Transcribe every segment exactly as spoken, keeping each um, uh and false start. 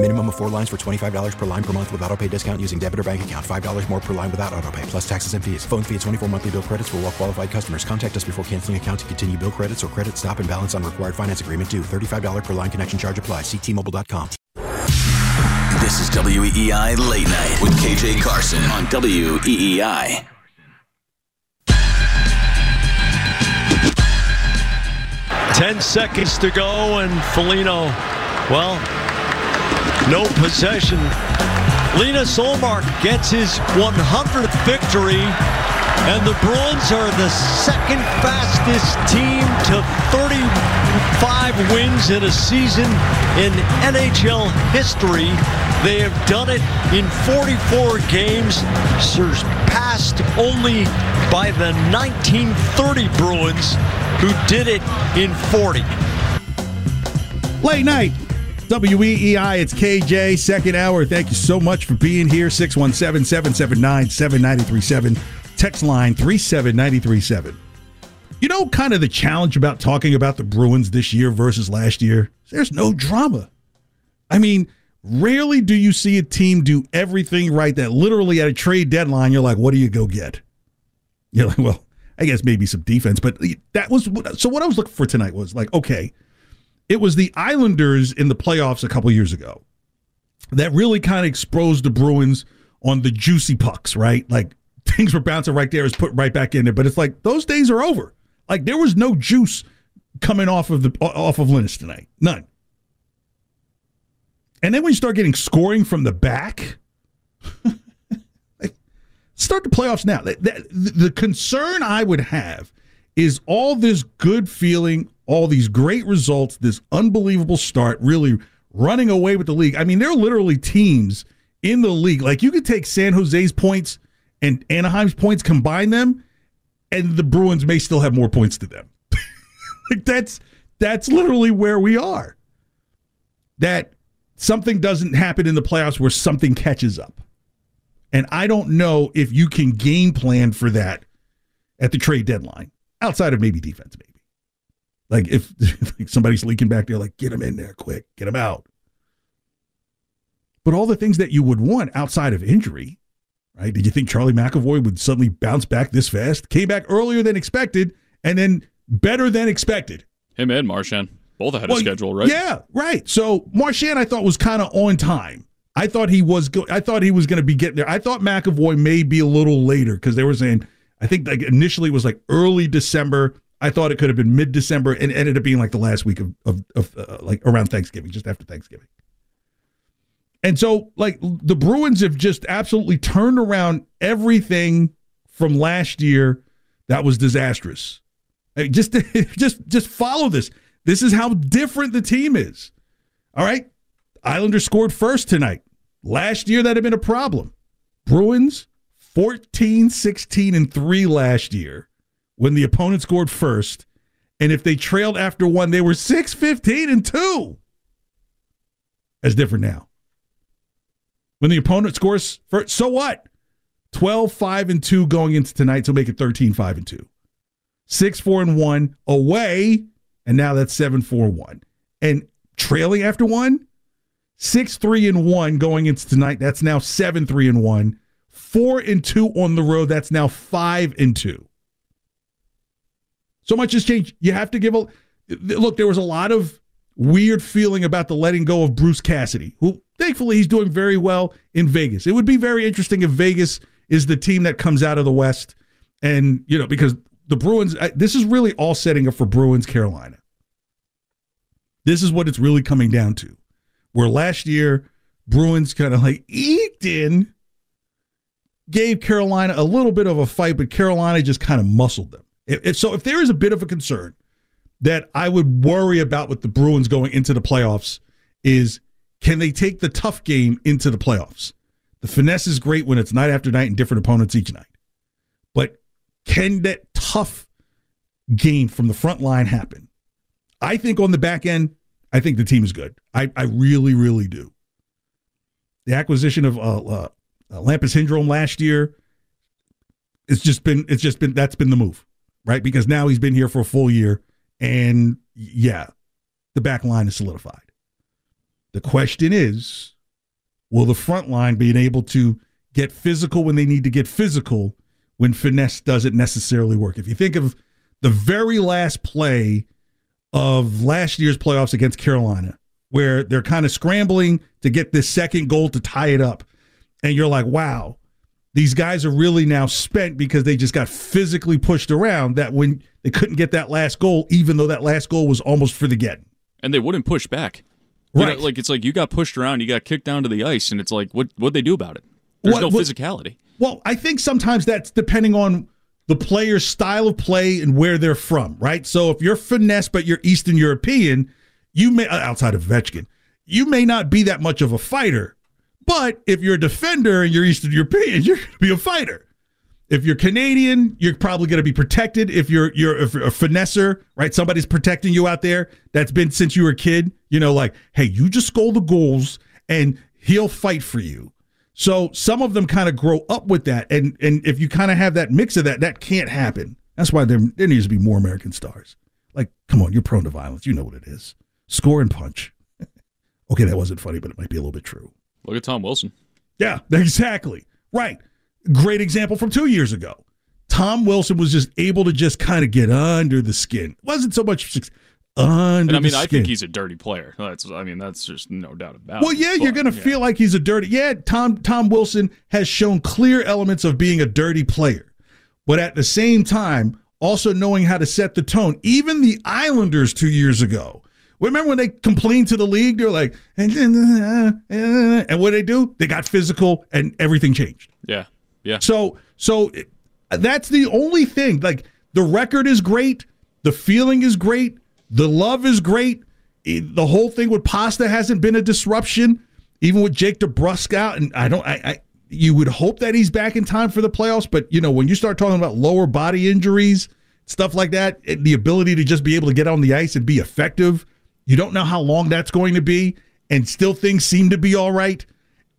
Minimum of four lines for twenty-five dollars per line per month with autopay discount using debit or bank account. five dollars more per line without autopay, plus taxes and fees. Phone fee at twenty-four monthly bill credits for well qualified customers. Contact us before canceling account to continue bill credits or credit stop and balance on required finance agreement due. thirty-five dollars per line connection charge applies. See T Mobile dot com. This is W E E I Late Night with K J. Carson on W E E I. Ten seconds to go, and Foligno, well... no possession. Lina Solmark gets his one hundredth victory, and the Bruins are the second fastest team to thirty-five wins in a season in N H L history. They have done it in forty-four games, surpassed only by the nineteen thirty Bruins, who did it in forty. Late night. W E E I, it's K J, second hour. Thank you so much for being here. six one seven, seven seven nine, seven nine three seven. Text line three seven nine three seven. You know, kind of the challenge about talking about the Bruins this year versus last year? There's no drama. I mean, rarely do you see a team do everything right that literally at a trade deadline, you're like, what do you go get? You're like, well, I guess maybe some defense. But that was, so what I was looking for tonight was like, okay, it was the Islanders in the playoffs a couple years ago that really kind of exposed the Bruins on the juicy pucks, right? Like, things were bouncing right there, it was put right back in there. But it's like, those days are over. Like, there was no juice coming off of the off of Linus tonight. None. And then when you start getting scoring from the back, like, start the playoffs now. The, the, the concern I would have is all this good feeling, all these great results, this unbelievable start, really running away with the league. I mean, there are literally teams in the league. Like, you could take San Jose's points and Anaheim's points, combine them, and the Bruins may still have more points to them. Like, that's that's literally where we are. That something doesn't happen in the playoffs where something catches up. And I don't know if you can game plan for that at the trade deadline, outside of maybe defense, maybe. Like, if, if like somebody's leaking back there, like, get him in there quick, get him out. But all the things that you would want outside of injury, right? Did you think Charlie McAvoy would suddenly bounce back this fast? Came back earlier than expected, and then better than expected. Him and Marchand both ahead well, of schedule, right? Yeah, right. So Marchand, I thought, was kind of on time. I thought he was. Go- I thought he was going to be getting there. I thought McAvoy may be a little later because they were saying, I think like initially it was like early December. I thought it could have been mid-December and ended up being like the last week of, of, of uh, like around Thanksgiving, just after Thanksgiving. And so like the Bruins have just absolutely turned around everything from last year that was disastrous. I mean, just, just, just follow this. This is how different the team is. All right. Islanders scored first tonight. Last year that had been a problem. Bruins fourteen, sixteen, and three last year, when the opponent scored first, and if they trailed after one, they were six, fifteen, and two. That's different now. When the opponent scores first, so what? twelve, five, and two going into tonight, so make it thirteen, five, and two. six, four, and one away, and now that's seven, four, one. And trailing after one, six, three, and one going into tonight, that's now seven, three, and one. four, and two on the road, that's now five, and two. So much has changed. You have to give a look. There was a lot of weird feeling about the letting go of Bruce Cassidy, who thankfully he's doing very well in Vegas. It would be very interesting if Vegas is the team that comes out of the West, and you know, because the Bruins. I, this is really all setting up for Bruins Carolina. This is what it's really coming down to. where last year Bruins kind of like eked in, gave Carolina a little bit of a fight, but Carolina just kind of muscled them. If, if, so if there is a bit of a concern that I would worry about with the Bruins going into the playoffs is, can they take the tough game into the playoffs? The finesse is great when it's night after night and different opponents each night. But can that tough game from the front line happen? I think on the back end, I think the team is good. I, I really, really do. The acquisition of uh, uh, Lampus Hindrome last year, it's just been, it's just been, that's been the move, right? Because now he's been here for a full year, and yeah, the back line is solidified. The question is, will the front line be able to get physical when they need to get physical when finesse doesn't necessarily work? If you think of the very last play of last year's playoffs against Carolina, where they're kind of scrambling to get this second goal to tie it up, and you're like, wow, these guys are really now spent because they just got physically pushed around, that when they couldn't get that last goal, even though that last goal was almost for the getting. And they wouldn't push back. Right. You know, like, it's like you got pushed around, you got kicked down to the ice, and it's like, what, what'd they do about it? There's what, no what, physicality. Well, I think sometimes that's depending on the player's style of play and where they're from, right? So if you're finesse but you're Eastern European, you may, outside of Ovechkin, you may not be that much of a fighter. But if you're a defender and you're Eastern European, you're going to be a fighter. If you're Canadian, you're probably going to be protected. If you're you're if you're a finesser, right? Somebody's protecting you out there. That's been since you were a kid. You know, like, hey, you just score the goals and he'll fight for you. So some of them kind of grow up with that. And and if you kind of have that mix of that, that can't happen. That's why there, there needs to be more American stars. Like, come on, you're prone to violence. You know what it is. Score and punch. Okay, that wasn't funny, but it might be a little bit true. Look at Tom Wilson. Yeah, exactly. Right. Great example from two years ago. Tom Wilson was just able to just kind of get under the skin. Wasn't so much under the skin. And I mean, I think he's a dirty player. That's, I mean, that's just no doubt about it. Well, yeah, you're going to feel like he's a dirty. Yeah, Tom Tom Wilson has shown clear elements of being a dirty player. But at the same time, also knowing how to set the tone. Even the Islanders two years ago. Remember when they complained to the league? They're like, and, and, and, and what did they do? They got physical, and everything changed. Yeah, yeah. So, so it, that's the only thing. Like, the record is great, the feeling is great, the love is great. It, the whole thing with Pasta hasn't been a disruption, even with Jake DeBrusk out. And I don't. I, I you would hope that he's back in time for the playoffs, but you know, when you start talking about lower body injuries, stuff like that, it, the ability to just be able to get on the ice and be effective. You don't know how long that's going to be, and still things seem to be all right.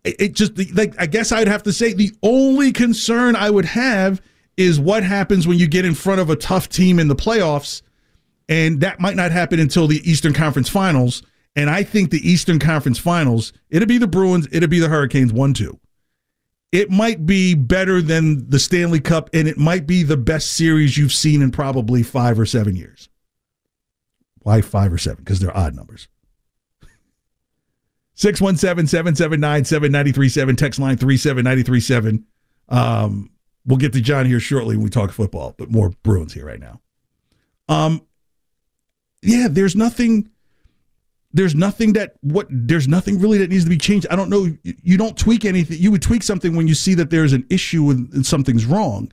It just, like, I guess I'd have to say the only concern I would have is what happens when you get in front of a tough team in the playoffs, and that might not happen until the Eastern Conference Finals. And I think the Eastern Conference Finals, it'll be the Bruins, it'll be the Hurricanes one two. It might be better than the Stanley Cup, and it might be the best series you've seen in probably five or seven years. Why five or seven? Because they're odd numbers. six one seven, seven seven nine, seven nine three seven. Text line three seven nine three seven. Um, we'll get to John here shortly when we talk football, but more Bruins here right now. Um, yeah, there's nothing. There's nothing that what there's nothing really that needs to be changed. I don't know. You don't tweak anything. You would tweak something when you see that there's an issue and something's wrong,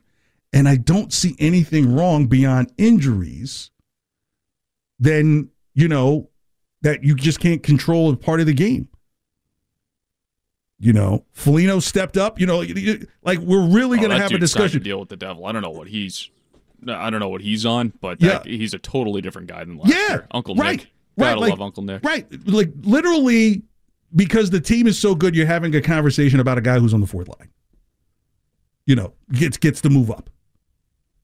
and I don't see anything wrong beyond injuries. Then, you know, that you just can't control a part of the game. You know, Foligno stepped up. You know, like, we're really oh, going to have a discussion. To deal with the devil. I don't know what he's, I don't know what he's on, but yeah. that, he's a totally different guy than last yeah. year. Uncle right. Nick. Gotta right. like, love Uncle Nick. Right. Like, literally, because the team is so good, you're having a conversation about a guy who's on the fourth line. You know, gets gets the move up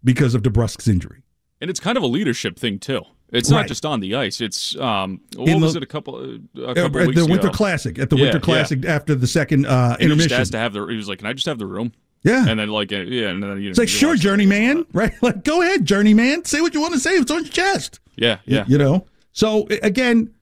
because of DeBrusk's injury. And it's kind of a leadership thing, too. It's not right. just on the ice. It's um, what the, was it a couple? A couple at weeks the ago. Winter Classic at the yeah, Winter Classic yeah. after the second uh, intermission. He just asked to have the. He was like, "Can I just have the room?" Yeah, and then like yeah, and then you. It's know, like you sure, journeyman, right? Like, go ahead, journeyman. Say what you want to say. It's on your chest. Yeah, yeah. You, you know. So again,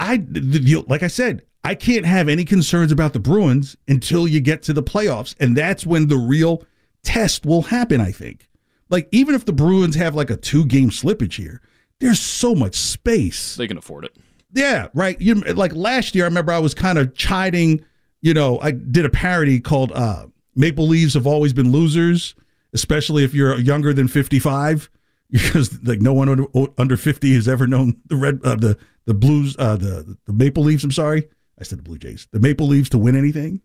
I the, like I said, I can't have any concerns about the Bruins until you get to the playoffs, and that's when the real test will happen. I think. Like, even if the Bruins have like a two game slippage here. There's so much space. They can afford it. Yeah, right. You like last year, I remember I was kind of chiding, you know, I did a parody called uh, Maple Leaves Have Always Been Losers, especially if you're younger than fifty-five, because like no one under, under fifty has ever known the red, uh, the the blues, uh, the the Maple Leafs. I'm sorry, I said the Blue Jays, the Maple Leafs to win anything.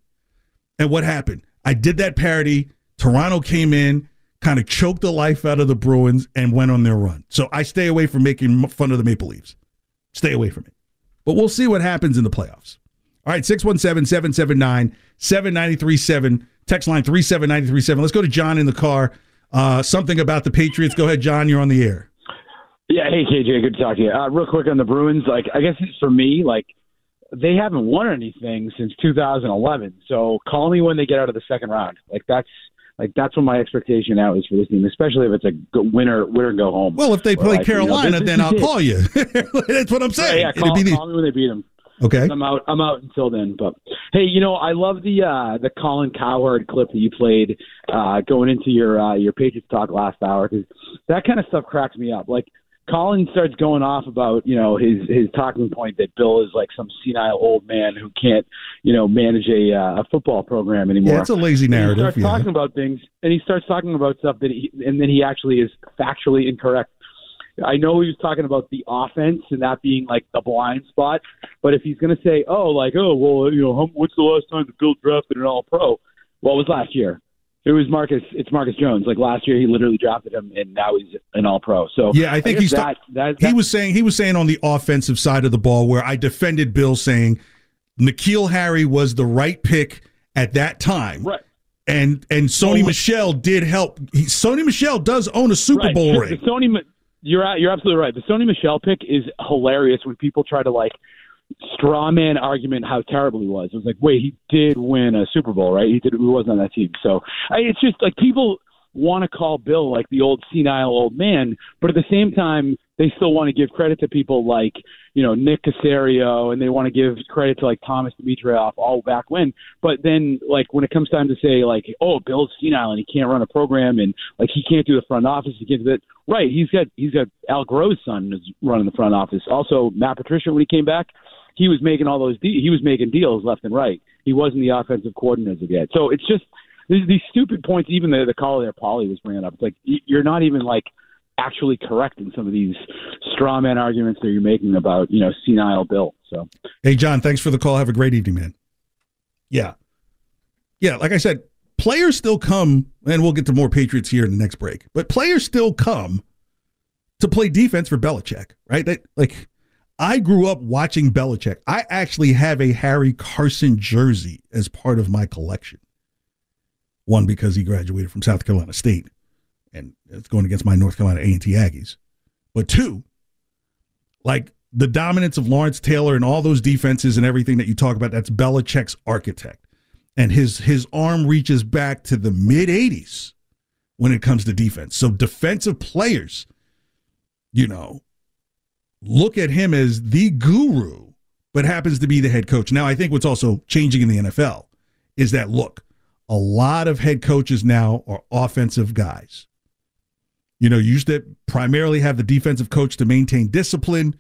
And what happened? I did that parody. Toronto came in, kind of choked the life out of the Bruins, and went on their run. So I stay away from making fun of the Maple Leafs. Stay away from it. But we'll see what happens in the playoffs. All right, six one seven, seven seven nine, seven nine three seven. Text line three seven nine three seven. Let's go to John in the car. Uh, something about the Patriots. Go ahead, John. You're on the air. Yeah, hey, K J. Good to talk to you. Uh, real quick on the Bruins. Like, I guess it's for me, like, they haven't won anything since two thousand eleven. So call me when they get out of the second round. Like, that's Like that's what my expectation now is for this team, especially if it's a winner, winner go home. Well, if they play like, Carolina, you know, then I'll it. call you. That's what I'm saying. Yeah, yeah call, be call me when they beat them. Okay, I'm out. I'm out until then. But hey, you know, I love the uh, the Colin Cowherd clip that you played uh, going into your uh, your Patriots talk last hour, because that kind of stuff cracks me up. Like Colin starts going off about, you know, his his talking point that Bill is like some senile old man who can't, you know, manage a uh, football program anymore. Yeah, it's a lazy narrative. And he starts yeah. talking about things, and he starts talking about stuff that he, and then he actually is factually incorrect. I know he was talking about the offense and that being like the blind spot, but if he's going to say, oh, like, oh, well, you know, what's the last time the Bill drafted an all-pro? Well, it was last year. It was Marcus. It's Marcus Jones. Like last year, he literally drafted him, and now he's an All-Pro. So yeah, I think I he's that, that, that, he was saying he was saying on the offensive side of the ball, where I defended Bill, saying N'Keal Harry was the right pick at that time, right? And and Sony oh, Michel did help. He, Sony Michel does own a Super right. Bowl ring. Sony, you're you're absolutely right. The Sony Michel pick is hilarious when people try to like straw man argument how terrible he was. It was like, wait, he did win a Super Bowl, right? He did. He wasn't on that team. So I, it's just like people want to call Bill like the old senile old man, but at the same time, they still want to give credit to people like, you know, Nick Caserio, and they want to give credit to like Thomas Dimitroff all back when. But then like when it comes time to say like, oh, Bill's senile and he can't run a program and like he can't do the front office, he can't do that. Right. He's got he's got Al Groh's son is running the front office. Also, Matt Patricia, when he came back, he was making all those de- he was making deals left and right. He wasn't the offensive coordinator yet. So it's just these stupid points, even the, the call there Paulie was bringing up. It's like you're not even like actually correct in some of these straw man arguments that you're making about, you know, senile Bill. So, hey, John, thanks for the call. Have a great evening, man. Yeah. Yeah, like I said, players still come, and we'll get to more Patriots here in the next break, but players still come to play defense for Belichick, right? They, like, I grew up watching Belichick. I actually have a Harry Carson jersey as part of my collection. One, because he graduated from South Carolina State, and it's going against my North Carolina A and T Aggies. But two, like the dominance of Lawrence Taylor and all those defenses and everything that you talk about, that's Belichick's architect. And his his arm reaches back to the mid-eighties when it comes to defense. So defensive players, you know, look at him as the guru, but happens to be the head coach. Now, I think what's also changing in the N F L is that, look, a lot of head coaches now are offensive guys. You know, you used to primarily have the defensive coach to maintain discipline,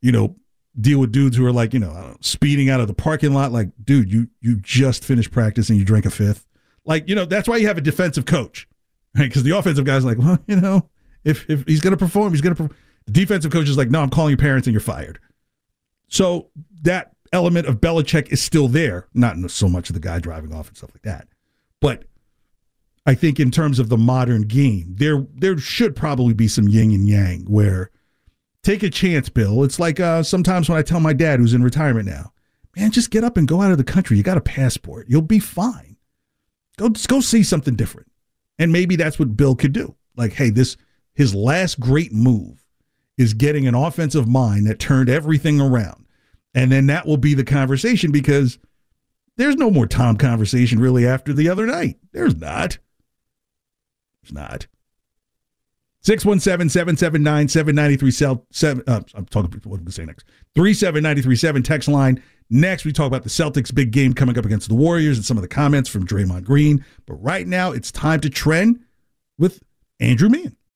you know, deal with dudes who are like, you know, I don't know, speeding out of the parking lot. Like, dude, you you just finished practice and you drank a fifth. Like, you know, that's why you have a defensive coach, right? Because the offensive guy's like, well, you know, if, if he's going to perform, he's going to perform. The defensive coach is like, no, I'm calling your parents and you're fired. So that element of Belichick is still there, not so much of the guy driving off and stuff like that. But I think in terms of the modern game, there there should probably be some yin and yang where take a chance, Bill. It's like uh, sometimes when I tell my dad, who's in retirement now, man, just get up and go out of the country. You got a passport. You'll be fine. Go, just go see something different. And maybe that's what Bill could do. Like, hey, this his last great move is getting an offensive mind that turned everything around. And then that will be the conversation, because there's no more Tom conversation really after the other night. There's not. There's not. six one seven, seven seven nine, seven nine three seven. Uh, I'm talking about what I'm going to say next. three seven nine three seven text line. Next, we talk about the Celtics' big game coming up against the Warriors and some of the comments from Draymond Green. But right now, it's time to trend with Andrew Mann.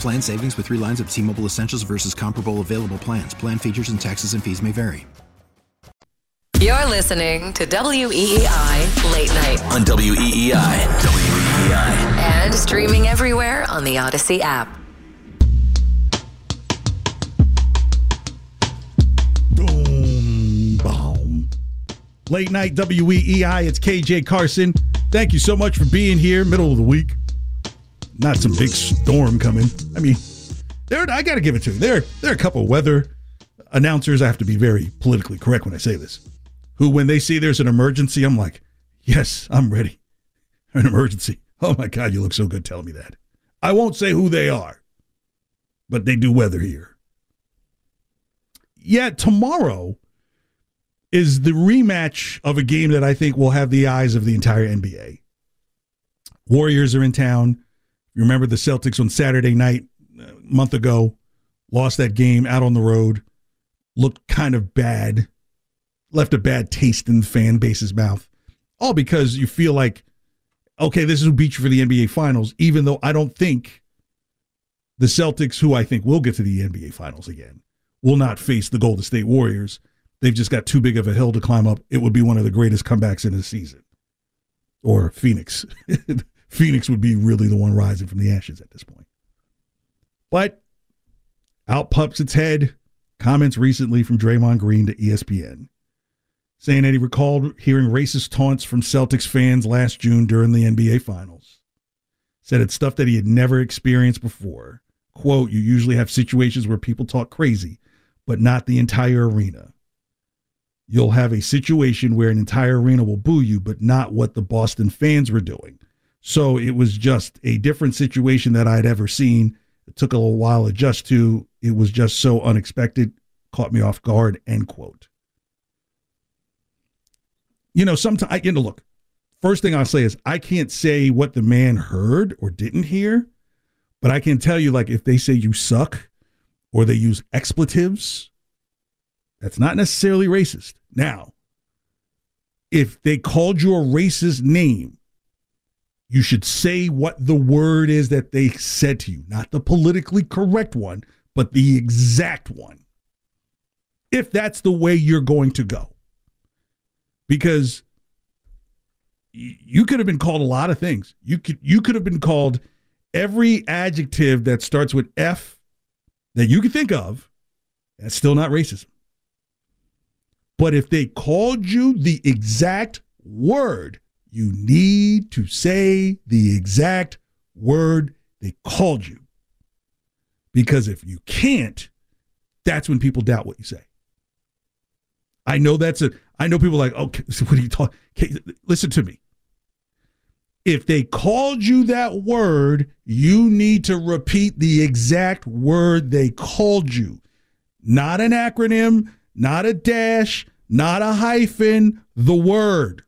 Plan savings with three lines of T-Mobile Essentials versus comparable available plans. Plan features and taxes and fees may vary. You're listening to W E E I Late Night on W E E I. W E E I. And streaming everywhere on the Odyssey app. Boom, boom. Late Night W E E I. It's K J. Carson. Thank you so much for being here. Middle of the week. Not some big storm coming. I mean, there. I got to give it to you. There, there are a couple of weather announcers. I have to be very politically correct when I say this. Who, when they see there's an emergency, I'm like, yes, I'm ready. An emergency. Oh, my God, you look so good telling me that. I won't say who they are, but they do weather here. Yeah, tomorrow is the rematch of a game that I think will have the eyes of the entire N B A. Warriors are in town. Remember the Celtics on Saturday night, a month ago, lost that game out on the road, looked kind of bad, left a bad taste in the fan base's mouth, all because you feel like, okay, this will beat you for the N B A Finals, even though I don't think the Celtics, who I think will get to the N B A Finals again, will not face the Golden State Warriors. They've just got too big of a hill to climb up. It would be one of the greatest comebacks in the season. Or Phoenix. Phoenix would be really the one rising from the ashes at this point. But out pops its head. Comments recently from Draymond Green to E S P N saying that he recalled hearing racist taunts from Celtics fans last June during the N B A Finals. Said it's stuff that he had never experienced before. Quote, you usually have situations where people talk crazy, but not the entire arena. You'll have a situation where an entire arena will boo you, but not what the Boston fans were doing. So it was just a different situation that I'd ever seen. It took a little while to adjust to. It was just so unexpected, caught me off guard, end quote. You know, sometimes, you know, look, first thing I'll say is I can't say what the man heard or didn't hear, but I can tell you, like, if they say you suck or they use expletives, that's not necessarily racist. Now, if they called you a racist name, you should say what the word is that they said to you, not the politically correct one, but the exact one. If that's the way you're going to go. Because you could have been called a lot of things. You could you could have been called every adjective that starts with F that you can think of. That's still not racism. But if they called you the exact word, you need to say the exact word they called you. Because if you can't, that's when people doubt what you say. I know that's a, I know people are like, okay, oh, what are you talking? Listen to me. If they called you that word, you need to repeat the exact word they called you. Not an acronym, not a dash, not a hyphen, the word.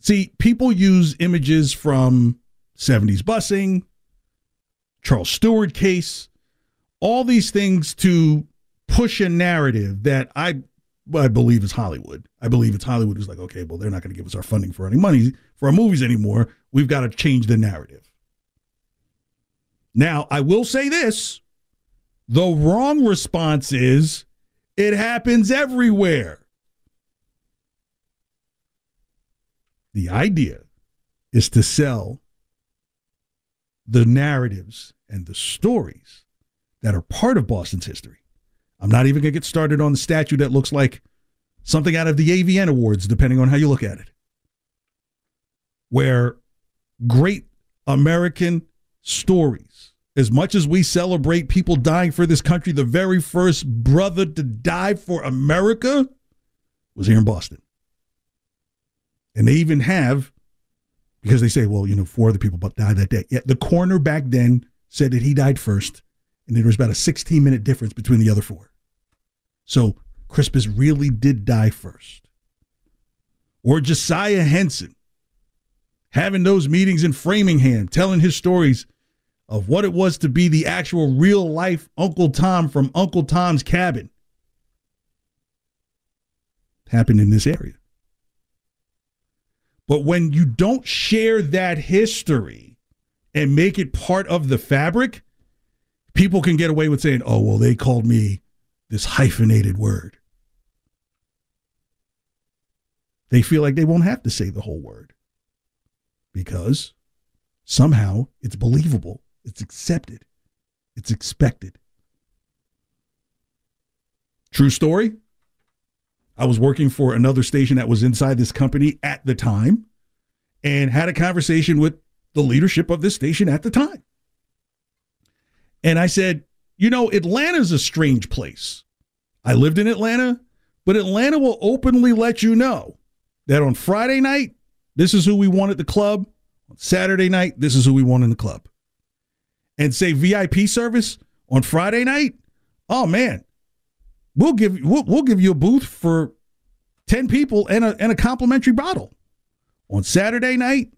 See, people use images from seventies busing, Charles Stewart case, all these things to push a narrative that I I believe is Hollywood. I believe it's Hollywood who's like, okay, well, they're not going to give us our funding for any money for our movies anymore. We've got to change the narrative. Now, I will say this. The wrong response is it happens everywhere. The idea is to sell the narratives and the stories that are part of Boston's history. I'm not even going to get started on the statue that looks like something out of the A V N Awards, depending on how you look at it, where great American stories, as much as we celebrate people dying for this country, the very first brother to die for America was here in Boston. And they even have, because they say, well, you know, four other people died that day. Yeah, the coroner back then said that he died first, and there was about a sixteen-minute difference between the other four. So Crispus really did die first. Or Josiah Henson, having those meetings in Framingham, telling his stories of what it was to be the actual real-life Uncle Tom from Uncle Tom's Cabin. It happened in this area. But when you don't share that history and make it part of the fabric, people can get away with saying, oh, well, they called me this hyphenated word. They feel like they won't have to say the whole word because somehow it's believable, it's accepted, it's expected. True story. I was working for another station that was inside this company at the time and had a conversation with the leadership of this station at the time. And I said, you know, Atlanta's a strange place. I lived in Atlanta, but Atlanta will openly let you know that on Friday night, this is who we want at the club. On Saturday night, this is who we want in the club. And say V I P service on Friday night, oh, man. We'll give we'll, we'll give you a booth for ten people and a and a complimentary bottle. On Saturday night,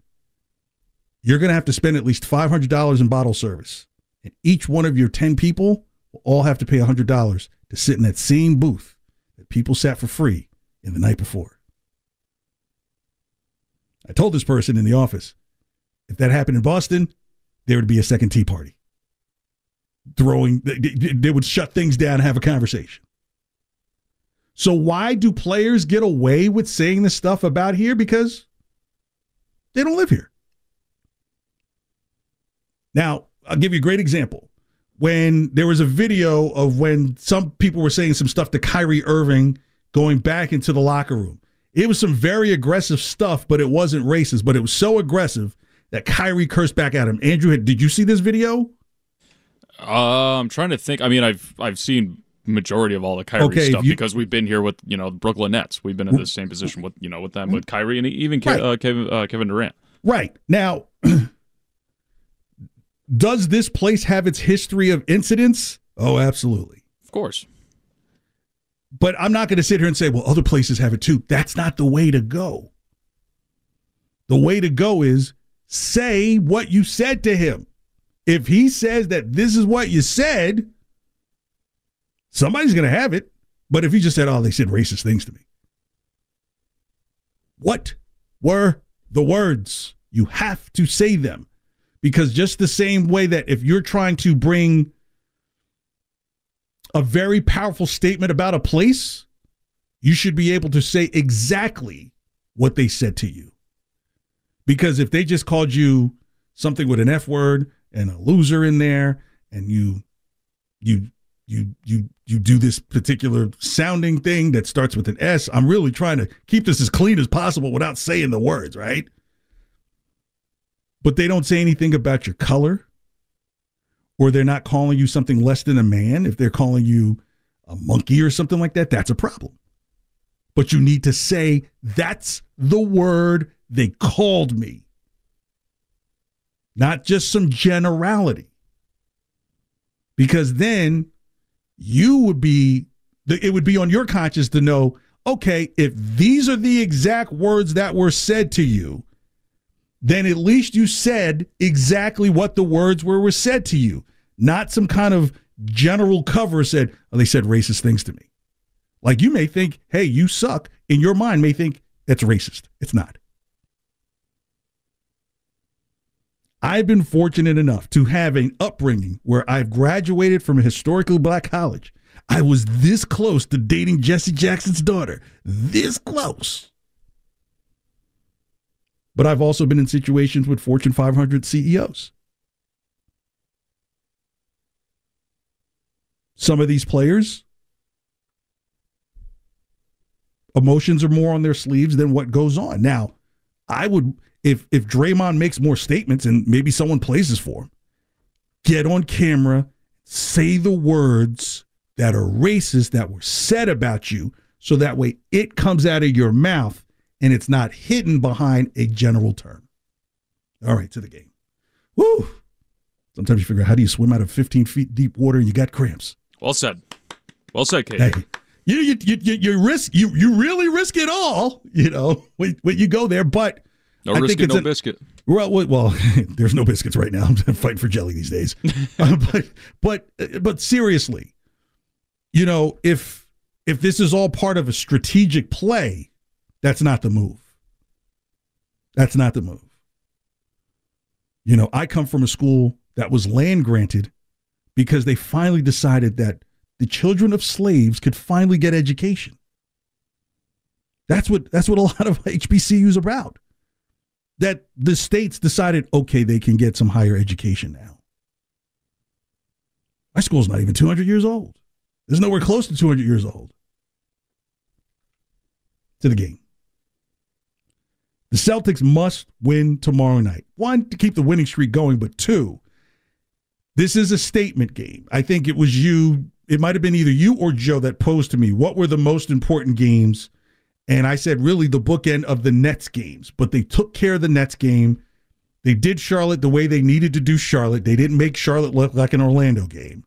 you're going to have to spend at least five hundred dollars in bottle service. And each one of your ten people will all have to pay one hundred dollars to sit in that same booth that people sat for free in the night before. I told this person in the office, if that happened in Boston, there would be a second tea party. Throwing, they would shut things down and have a conversation. So why do players get away with saying this stuff about here? Because they don't live here. Now, I'll give you a great example. When there was a video of when some people were saying some stuff to Kyrie Irving going back into the locker room. It was some very aggressive stuff, but it wasn't racist. But it was so aggressive that Kyrie cursed back at him. Andrew, did you see this video? Uh, I'm trying to think. I mean, I've I've seen majority of all the Kyrie okay, stuff you, because we've been here with, you know, Brooklyn Nets. We've been in the same position with, you know, with them, with Kyrie and even right. Ke- uh, Kevin, uh, Kevin Durant. Right. Now, does this place have its history of incidents? Oh, absolutely. Of course. But I'm not going to sit here and say, well, other places have it too. That's not the way to go. The way to go is say what you said to him. If he says that this is what you said, somebody's going to have it. But if he just said, oh, they said racist things to me. What were the words? You have to say them. Because just the same way that if you're trying to bring a very powerful statement about a place, you should be able to say exactly what they said to you. Because if they just called you something with an F word and a loser in there, and you, you, You you you do this particular sounding thing that starts with an S. I'm really trying to keep this as clean as possible without saying the words, right? But they don't say anything about your color, or they're not calling you something less than a man. If they're calling you a monkey or something like that, that's a problem. But you need to say, that's the word they called me. Not just some generality. Because then you would be, it would be on your conscience to know, okay, if these are the exact words that were said to you, then at least you said exactly what the words were, were said to you. Not some kind of general cover said, oh, they said racist things to me. Like you may think, hey, you suck. In your mind may think, that's racist. It's not. I've been fortunate enough to have an upbringing where I've graduated from a historically black college. I was this close to dating Jesse Jackson's daughter. This close. But I've also been in situations with Fortune five hundred C E Os. Some of these players, emotions are more on their sleeves than what goes on. Now, I would, if if Draymond makes more statements and maybe someone plays this for him, get on camera, say the words that are racist that were said about you, so that way it comes out of your mouth and it's not hidden behind a general term. All right, to the game. Woo! Sometimes you figure out how do you swim out of fifteen feet deep water and you got cramps. Well said. Well said, K J. Hey, you, you you you you risk you you really risk it all, you know, when, when you go there. But no I risk think and no an, biscuit. Well, well, there's no biscuits right now. I'm fighting for jelly these days. uh, but but but seriously, you know, if if this is all part of a strategic play, that's not the move. That's not the move. You know, I come from a school that was land granted, because they finally decided that the children of slaves could finally get education. That's what that's what a lot of H B C Us are about. That the states decided, okay, they can get some higher education now. My school's not even two hundred years old. It's nowhere close to two hundred years old. To the game. The Celtics must win tomorrow night. One, to keep the winning streak going, but two, this is a statement game. I think it was you, it might have been either you or Joe that posed to me, what were the most important games? And I said, really, the bookend of the Nets games. But they took care of the Nets game. They did Charlotte the way they needed to do Charlotte. They didn't make Charlotte look like an Orlando game.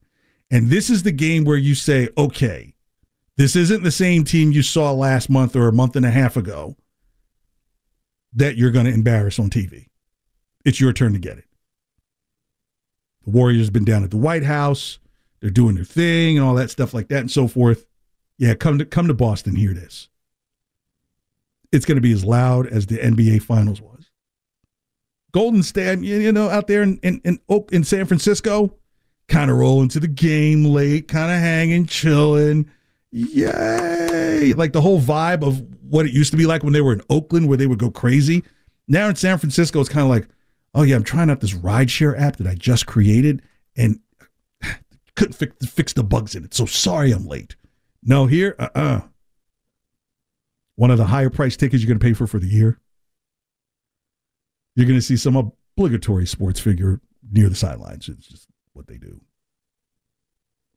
And this is the game where you say, okay, this isn't the same team you saw last month or a month and a half ago that you're going to embarrass on T V. It's your turn to get it. The Warriors have been down at the White House. They're doing their thing and all that stuff like that and so forth. Yeah, come to come to Boston, hear this. It's going to be as loud as the N B A Finals was. Golden State, you know, out there in in in, in San Francisco, kind of rolling to the game late, kind of hanging, chilling. Yay! Like the whole vibe of what it used to be like when they were in Oakland where they would go crazy. Now in San Francisco, it's kind of like, oh, yeah, I'm trying out this rideshare app that I just created and couldn't fix, fix the bugs in it. So sorry I'm late. No, here, uh-uh. One of the higher price tickets you're going to pay for for the year. You're going to see some obligatory sports figure near the sidelines. It's just what they do.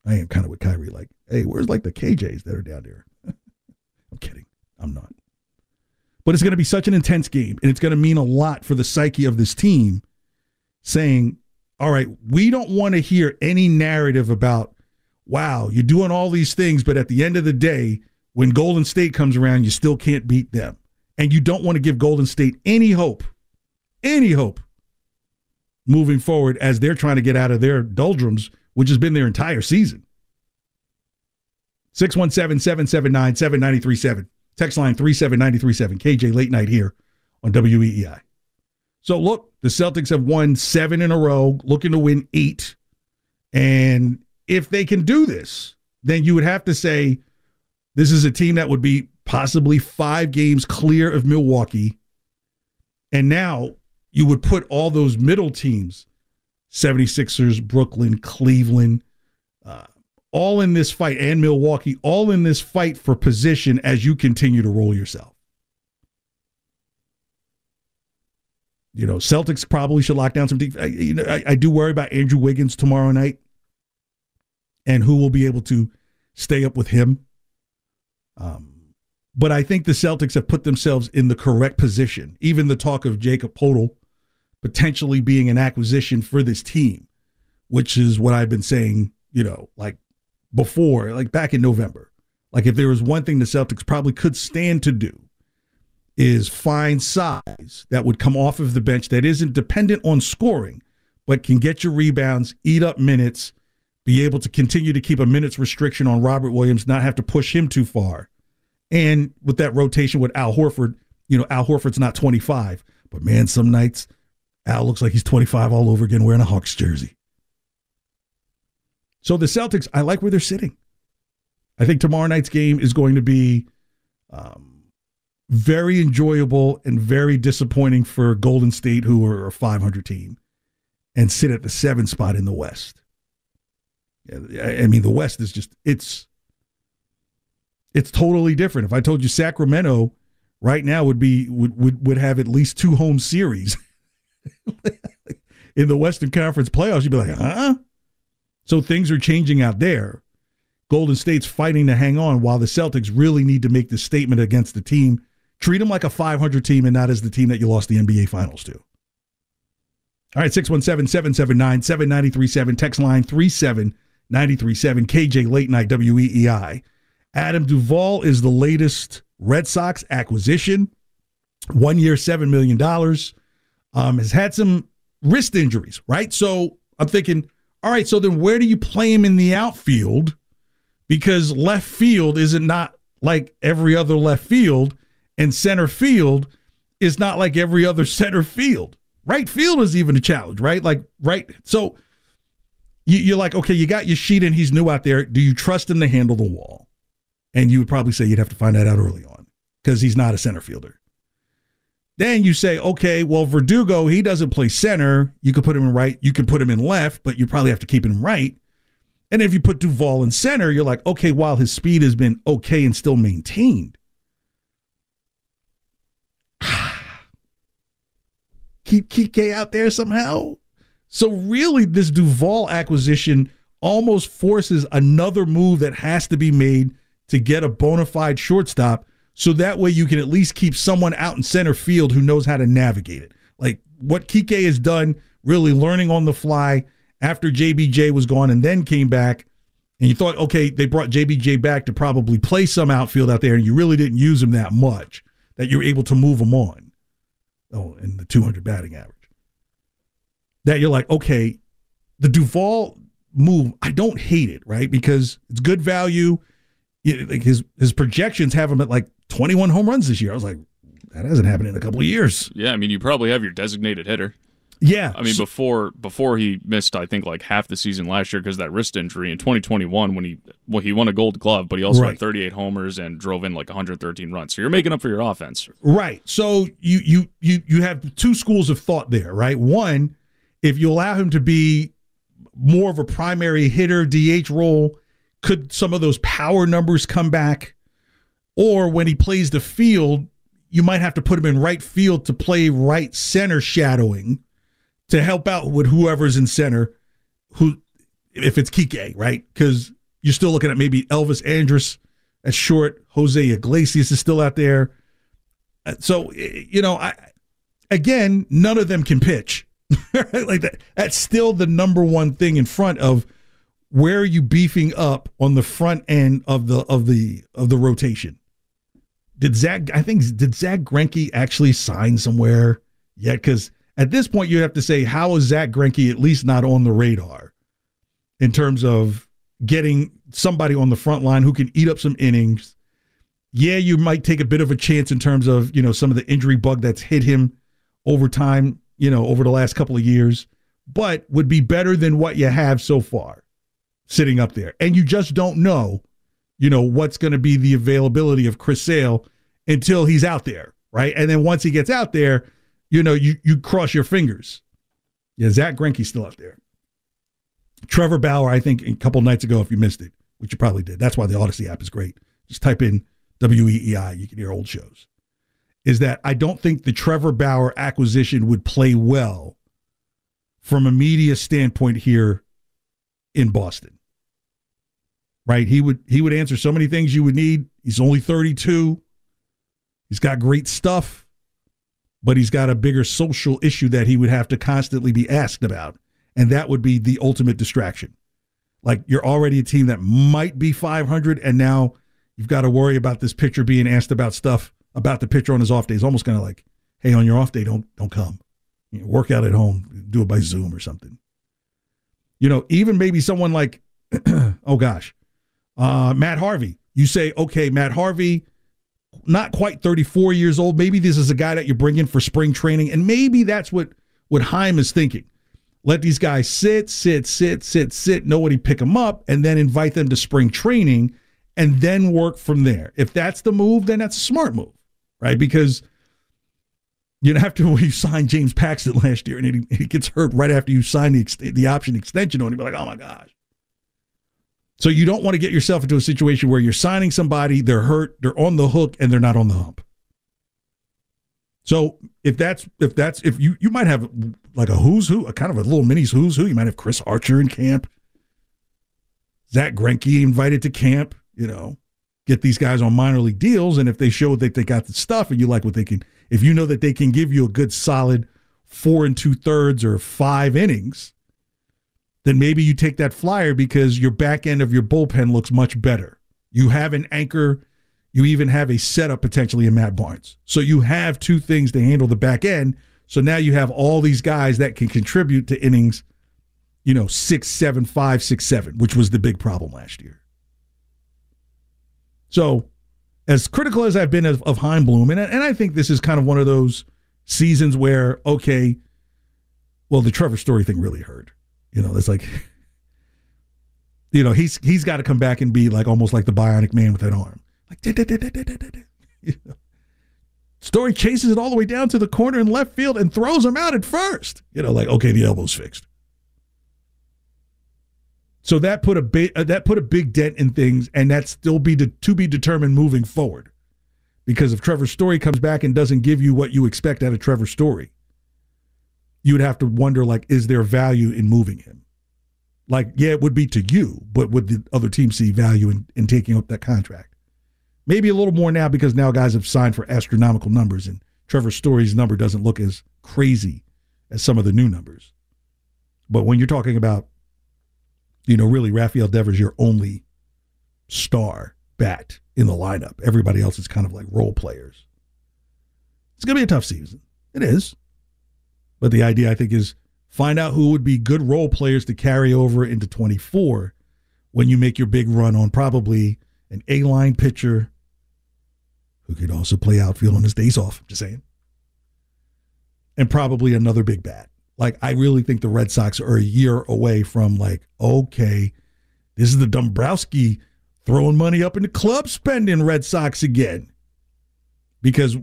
I am kind of with Kyrie, like, hey, where's like the K Js that are down there? I'm kidding. I'm not. But it's going to be such an intense game, and it's going to mean a lot for the psyche of this team saying, all right, we don't want to hear any narrative about, wow, you're doing all these things, but at the end of the day, when Golden State comes around, you still can't beat them. And you don't want to give Golden State any hope, any hope moving forward as they're trying to get out of their doldrums, which has been their entire season. six one seven, seven seven nine, seven nine three seven. Text line three seven nine three seven. K J Late Night here on W E E I. So, look, the Celtics have won seven in a row, looking to win eight. And if they can do this, then you would have to say this is a team that would be possibly five games clear of Milwaukee. And now you would put all those middle teams, seventy-sixers, Brooklyn, Cleveland, uh, all in this fight, and Milwaukee, all in this fight for position as you continue to roll yourself. You know, Celtics probably should lock down some defense. I, you know, I, I do worry about Andrew Wiggins tomorrow night and who will be able to stay up with him. Um, but I think the Celtics have put themselves in the correct position. Even the talk of Jacob Poeltl potentially being an acquisition for this team, which is what I've been saying, you know, like, before, like back in November. Like if there was one thing the Celtics probably could stand to do is find size that would come off of the bench that isn't dependent on scoring, but can get your rebounds, eat up minutes, be able to continue to keep a minutes restriction on Robert Williams, not have to push him too far. And with that rotation with Al Horford, you know, Al Horford's not twenty-five, but man, some nights Al looks like he's twenty-five all over again wearing a Hawks jersey. So the Celtics, I like where they're sitting. I think tomorrow night's game is going to be um, very enjoyable and very disappointing for Golden State, who are a five hundred team and sit at the seven spot in the West. I mean, the West is just, it's it's totally different. If I told you Sacramento right now would be would would, would have at least two home series in the Western Conference playoffs, you'd be like, huh? So things are changing out there. Golden State's fighting to hang on while the Celtics really need to make this statement against the team. Treat them like a five hundred team and not as the team that you lost the N B A Finals to. All right, six one seven, seven seven nine, seven nine three seven, text line three seven nine three seven, K J Late Night, W E E I. Adam Duvall is the latest Red Sox acquisition. One year, seven million dollars. Um, has had some wrist injuries, right? So I'm thinking, all right, so then where do you play him in the outfield? Because left field isn't not like every other left field, and center field is not like every other center field. Right field is even a challenge, right? Like, right. So you, you're like, okay, you got your sheet and he's new out there. Do you trust him to handle the wall? And you would probably say you'd have to find that out early on because he's not a center fielder. Then you say, okay, well, Verdugo, he doesn't play center. You could put him in right. You could put him in left, but you probably have to keep him right. And if you put Duvall in center, you're like, okay, while his speed has been okay and still maintained, keep Kike out there somehow. So really, this Duvall acquisition almost forces another move that has to be made to get a bona fide shortstop, so that way you can at least keep someone out in center field who knows how to navigate it. Like what Kike has done, really learning on the fly after J B J was gone and then came back, and you thought, okay, they brought J B J back to probably play some outfield out there, and you really didn't use him that much, that you're able to move him on. Oh, and the two hundred batting average. That you're like, okay, the Duvall move, I don't hate it, right? Because it's good value. It, like his his projections have him at like twenty-one home runs this year. I was like, that hasn't happened in a couple of years. Yeah, I mean, you probably have your designated hitter. Yeah. I mean, so, before before he missed, I think, like half the season last year because of that wrist injury. In twenty twenty-one, when he well, he won a gold glove, but he also right. had thirty-eight homers and drove in like one hundred thirteen runs. So you're making up for your offense. Right. So you you you you have two schools of thought there, right? One, if you allow him to be more of a primary hitter, D H role, could some of those power numbers come back? Or when he plays the field, you might have to put him in right field to play right center shadowing, to help out with whoever's in center, who, if it's Kike, right? Because you're still looking at maybe Elvis Andrus at short, Jose Iglesias is still out there. So, you know, I again, none of them can pitch. Like that, that's still the number one thing in front of where are you beefing up on the front end of the of the of the rotation. Did Zach? I think did Zach Greinke actually sign somewhere yet? Yeah, because at this point, you have to say, how is Zach Greinke at least not on the radar in terms of getting somebody on the front line who can eat up some innings? Yeah, you might take a bit of a chance in terms of, you know, some of the injury bug that's hit him over time, you know, over the last couple of years, but would be better than what you have so far sitting up there. And you just don't know, you know, what's going to be the availability of Chris Sale until he's out there, right? And then once he gets out there, you know, you, you cross your fingers. Yeah, Zach Greinke's still out there. Trevor Bauer, I think, a couple nights ago, if you missed it, which you probably did. That's why the Odyssey app is great. Just type in W E E I. You can hear old shows. Is that I don't think the Trevor Bauer acquisition would play well from a media standpoint here in Boston. Right? He would, he would answer so many things you would need. He's only thirty-two. He's got great stuff, but he's got a bigger social issue that he would have to constantly be asked about, and that would be the ultimate distraction. Like, you're already a team that might be five hundred, and now you've got to worry about this pitcher being asked about stuff about the pitcher on his off day. It's almost kind of like, hey, on your off day, don't don't come. You know, work out at home, do it by Zoom or something. You know, even maybe someone like, oh gosh, uh, Matt Harvey. You say, okay, Matt Harvey, not quite thirty-four years old. Maybe this is a guy that you bring in for spring training, and maybe that's what, what Heim is thinking. Let these guys sit, sit, sit, sit, sit, nobody pick them up, and then invite them to spring training, and then work from there. If that's the move, then that's a smart move. right? Because you'd have to, when you signed James Paxton last year and he, he gets hurt right after you sign the ex- the option extension on him, you'd be like, oh my gosh. So you don't want to get yourself into a situation where you're signing somebody, they're hurt, they're on the hook, and they're not on the hump. So if that's if that's if you you might have like a who's who, a kind of a little mini who's who. You might have Chris Archer in camp, Zach Greinke invited to camp. You know, get these guys on minor league deals, and if they show that they got the stuff, and you like what they can, if you know that they can give you a good solid four and two thirds or five innings, then maybe you take that flyer because your back end of your bullpen looks much better. You have an anchor. You even have a setup potentially in Matt Barnes. So you have two things to handle the back end. So now you have all these guys that can contribute to innings, you know, six, seven, five, six, seven, which was the big problem last year. So as critical as I've been of, of Heimblum, and, and I think this is kind of one of those seasons where, okay, well, the Trevor Story thing really hurt. You know, it's like, you know, he's he's got to come back and be like almost like the bionic man with that arm. Like, da, da, da, da, da, da, da. You know? Story chases it all the way down to the corner in left field and throws him out at first. You know, like, okay, the elbow's fixed. So that put a ba- uh, that put a big dent in things, and that's still be de- to be determined moving forward. Because if Trevor Story comes back and doesn't give you what you expect out of Trevor Story, you would have to wonder, like, is there value in moving him? Like, yeah, it would be to you, but would the other team see value in, in taking up that contract? Maybe a little more now because now guys have signed for astronomical numbers and Trevor Story's number doesn't look as crazy as some of the new numbers. But when you're talking about, you know, really Rafael Devers, your only star bat in the lineup. Everybody else is kind of like role players. It's going to be a tough season. It is. But the idea, I think, is find out who would be good role players to carry over into twenty-four when you make your big run on probably an A-line pitcher, who could also play outfield on his days off, just saying. And probably another big bat. Like, I really think the Red Sox are a year away from like, okay, this is the Dombrowski throwing money up in the club spending Red Sox again. Because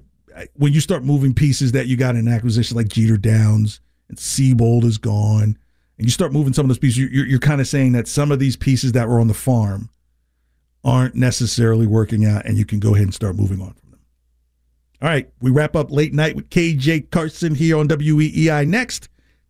when you start moving pieces that you got in acquisition, like Jeter Downs and Seabold is gone, and you start moving some of those pieces, you're, you're kind of saying that some of these pieces that were on the farm aren't necessarily working out, and you can go ahead and start moving on from them. All right, we wrap up Late Night with K J. Carson here on W E E I next.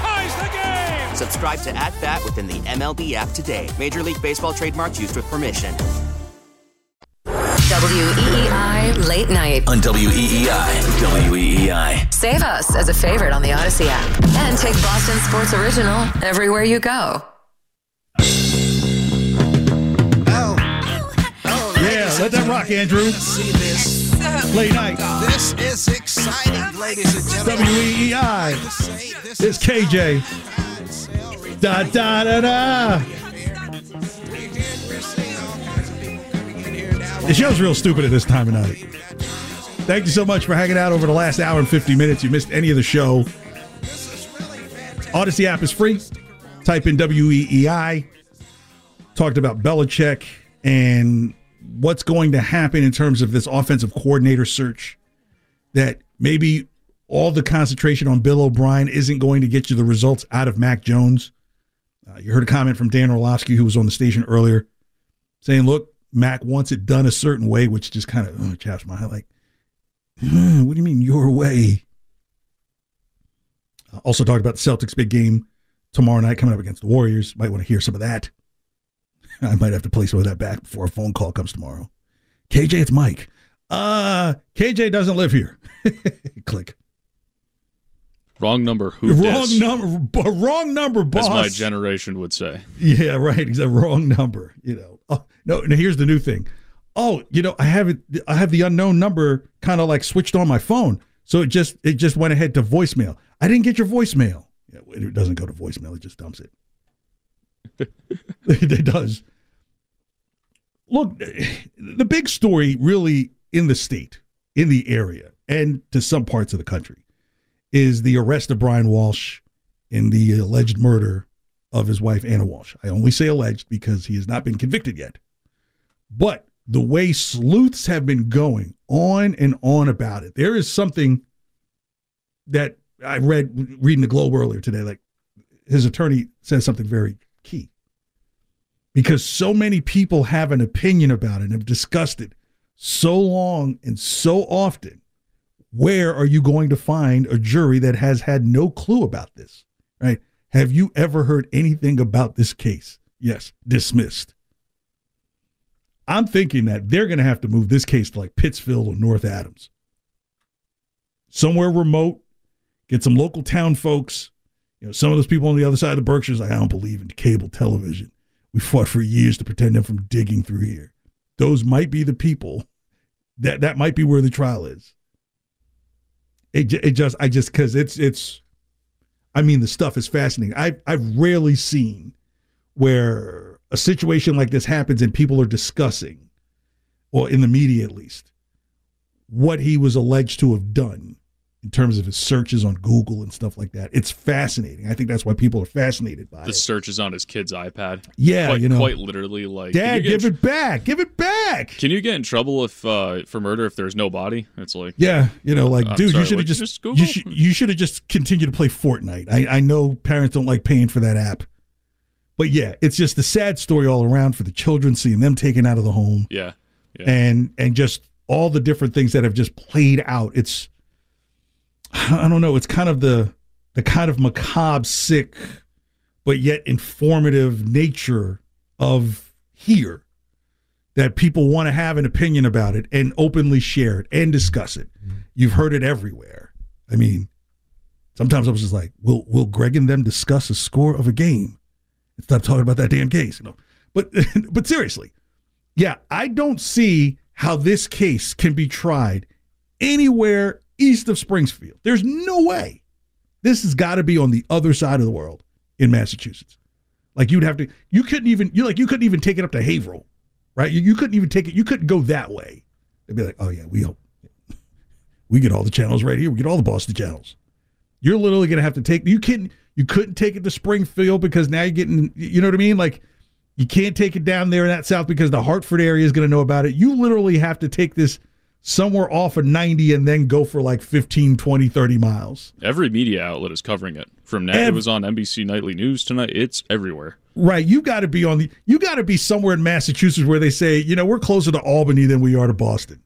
ties the game! Subscribe to At Bat within the M L B app today. Major League Baseball trademarks used with permission. W E E I Late Night. On W E E I. W E E I. Save us as a favorite on the Odyssey app. And take Boston Sports Original everywhere you go. Let that rock, Andrew. Late Night. This is exciting, ladies and gentlemen. W E E I. It's K J. Da da da da. The show's real stupid at this time of night. Thank you so much for hanging out over the last hour and fifty minutes. You missed any of the show. Odyssey app is free. Type in W E E I. Talked about Belichick and what's going to happen in terms of this offensive coordinator search, that maybe all the concentration on Bill O'Brien isn't going to get you the results out of Mac Jones. Uh, you heard a comment from Dan Orlovsky, who was on the station earlier, saying, look, Mac wants it done a certain way, which just kind of oh, chaps my head. Like, mm, what do you mean your way? Uh, also talked about the Celtics' big game tomorrow night coming up against the Warriors. Might want to hear some of that. I might have to play some of that back before a phone call comes tomorrow. K J, it's Mike. Uh, K J doesn't live here. Click. Wrong number. Who? Wrong dis? number. Wrong number, boss. As my generation would say. Yeah, right. It's a wrong number. You know. Oh, no. Now here's the new thing. Oh, you know, I have it. I have the unknown number kind of like switched on my phone, so it just it just went ahead to voicemail. I didn't get your voicemail. Yeah, it doesn't go to voicemail. It just dumps it. It does. Look, the big story really in the state, in the area, and to some parts of the country, is the arrest of Brian Walsh in the alleged murder of his wife, Anna Walsh. I only say alleged because he has not been convicted yet. But the way sleuths have been going on and on about it, there is something that I read reading the Globe earlier today. Like, his attorney says something very key, because so many people have an opinion about it and have discussed it so long and so often. Where are you going to find a jury that has had no clue about this, right? Have you ever heard anything about this case? Yes, dismissed. I'm thinking that they're going to have to move this case to like Pittsfield or North Adams. Somewhere remote, get some local town folks. You know, some of those people on the other side of the Berkshires, like, I don't believe in cable television. We fought for years to pretend them from digging through here. Those might be the people. That that might be where the trial is. It, it just, I just, because it's, it's, I mean, the stuff is fascinating. I, I've rarely seen where a situation like this happens and people are discussing, or in the media at least, what he was alleged to have done in terms of his searches on Google and stuff like that. It's fascinating. I think that's why people are fascinated by it. The searches on his kid's iPad. Yeah, quite, you know. Quite literally, like, Dad, give tr- it back. Give it back. Can you get in trouble if uh, for murder if there's no body? It's like, yeah, you know, like, I'm dude, sorry, you should have just, just Google. You, sh- you should have just continued to play Fortnite. I, I know parents don't like paying for that app. But yeah, it's just a sad story all around for the children, seeing them taken out of the home. Yeah. yeah. And and just all the different things that have just played out. It's, I don't know, it's kind of the the kind of macabre, sick, but yet informative nature of here that people want to have an opinion about it and openly share it and discuss it. You've heard it everywhere. I mean, sometimes I was just like, will will Greg and them discuss a score of a game? Stop talking about that damn case. You know? But but seriously, yeah, I don't see how this case can be tried anywhere east of Springfield. There's no way. This has got to be on the other side of the world in Massachusetts. Like, you'd have to, you couldn't even, you like you couldn't even take it up to Haverhill, right? You, you couldn't even take it, you couldn't go that way. They'd be like, oh yeah, we hope. We get all the channels right here. We get all the Boston channels. You're literally going to have to take, you can't, You couldn't take it to Springfield because now you're getting, you know what I mean? Like, you can't take it down there in that south because the Hartford area is going to know about it. You literally have to take this somewhere off of ninety and then go for like fifteen, twenty, thirty miles. Every media outlet is covering it. From now, Every, it was on N B C Nightly News tonight. It's everywhere. Right. You got to be on the, you got to be somewhere in Massachusetts where they say, you know, we're closer to Albany than we are to Boston.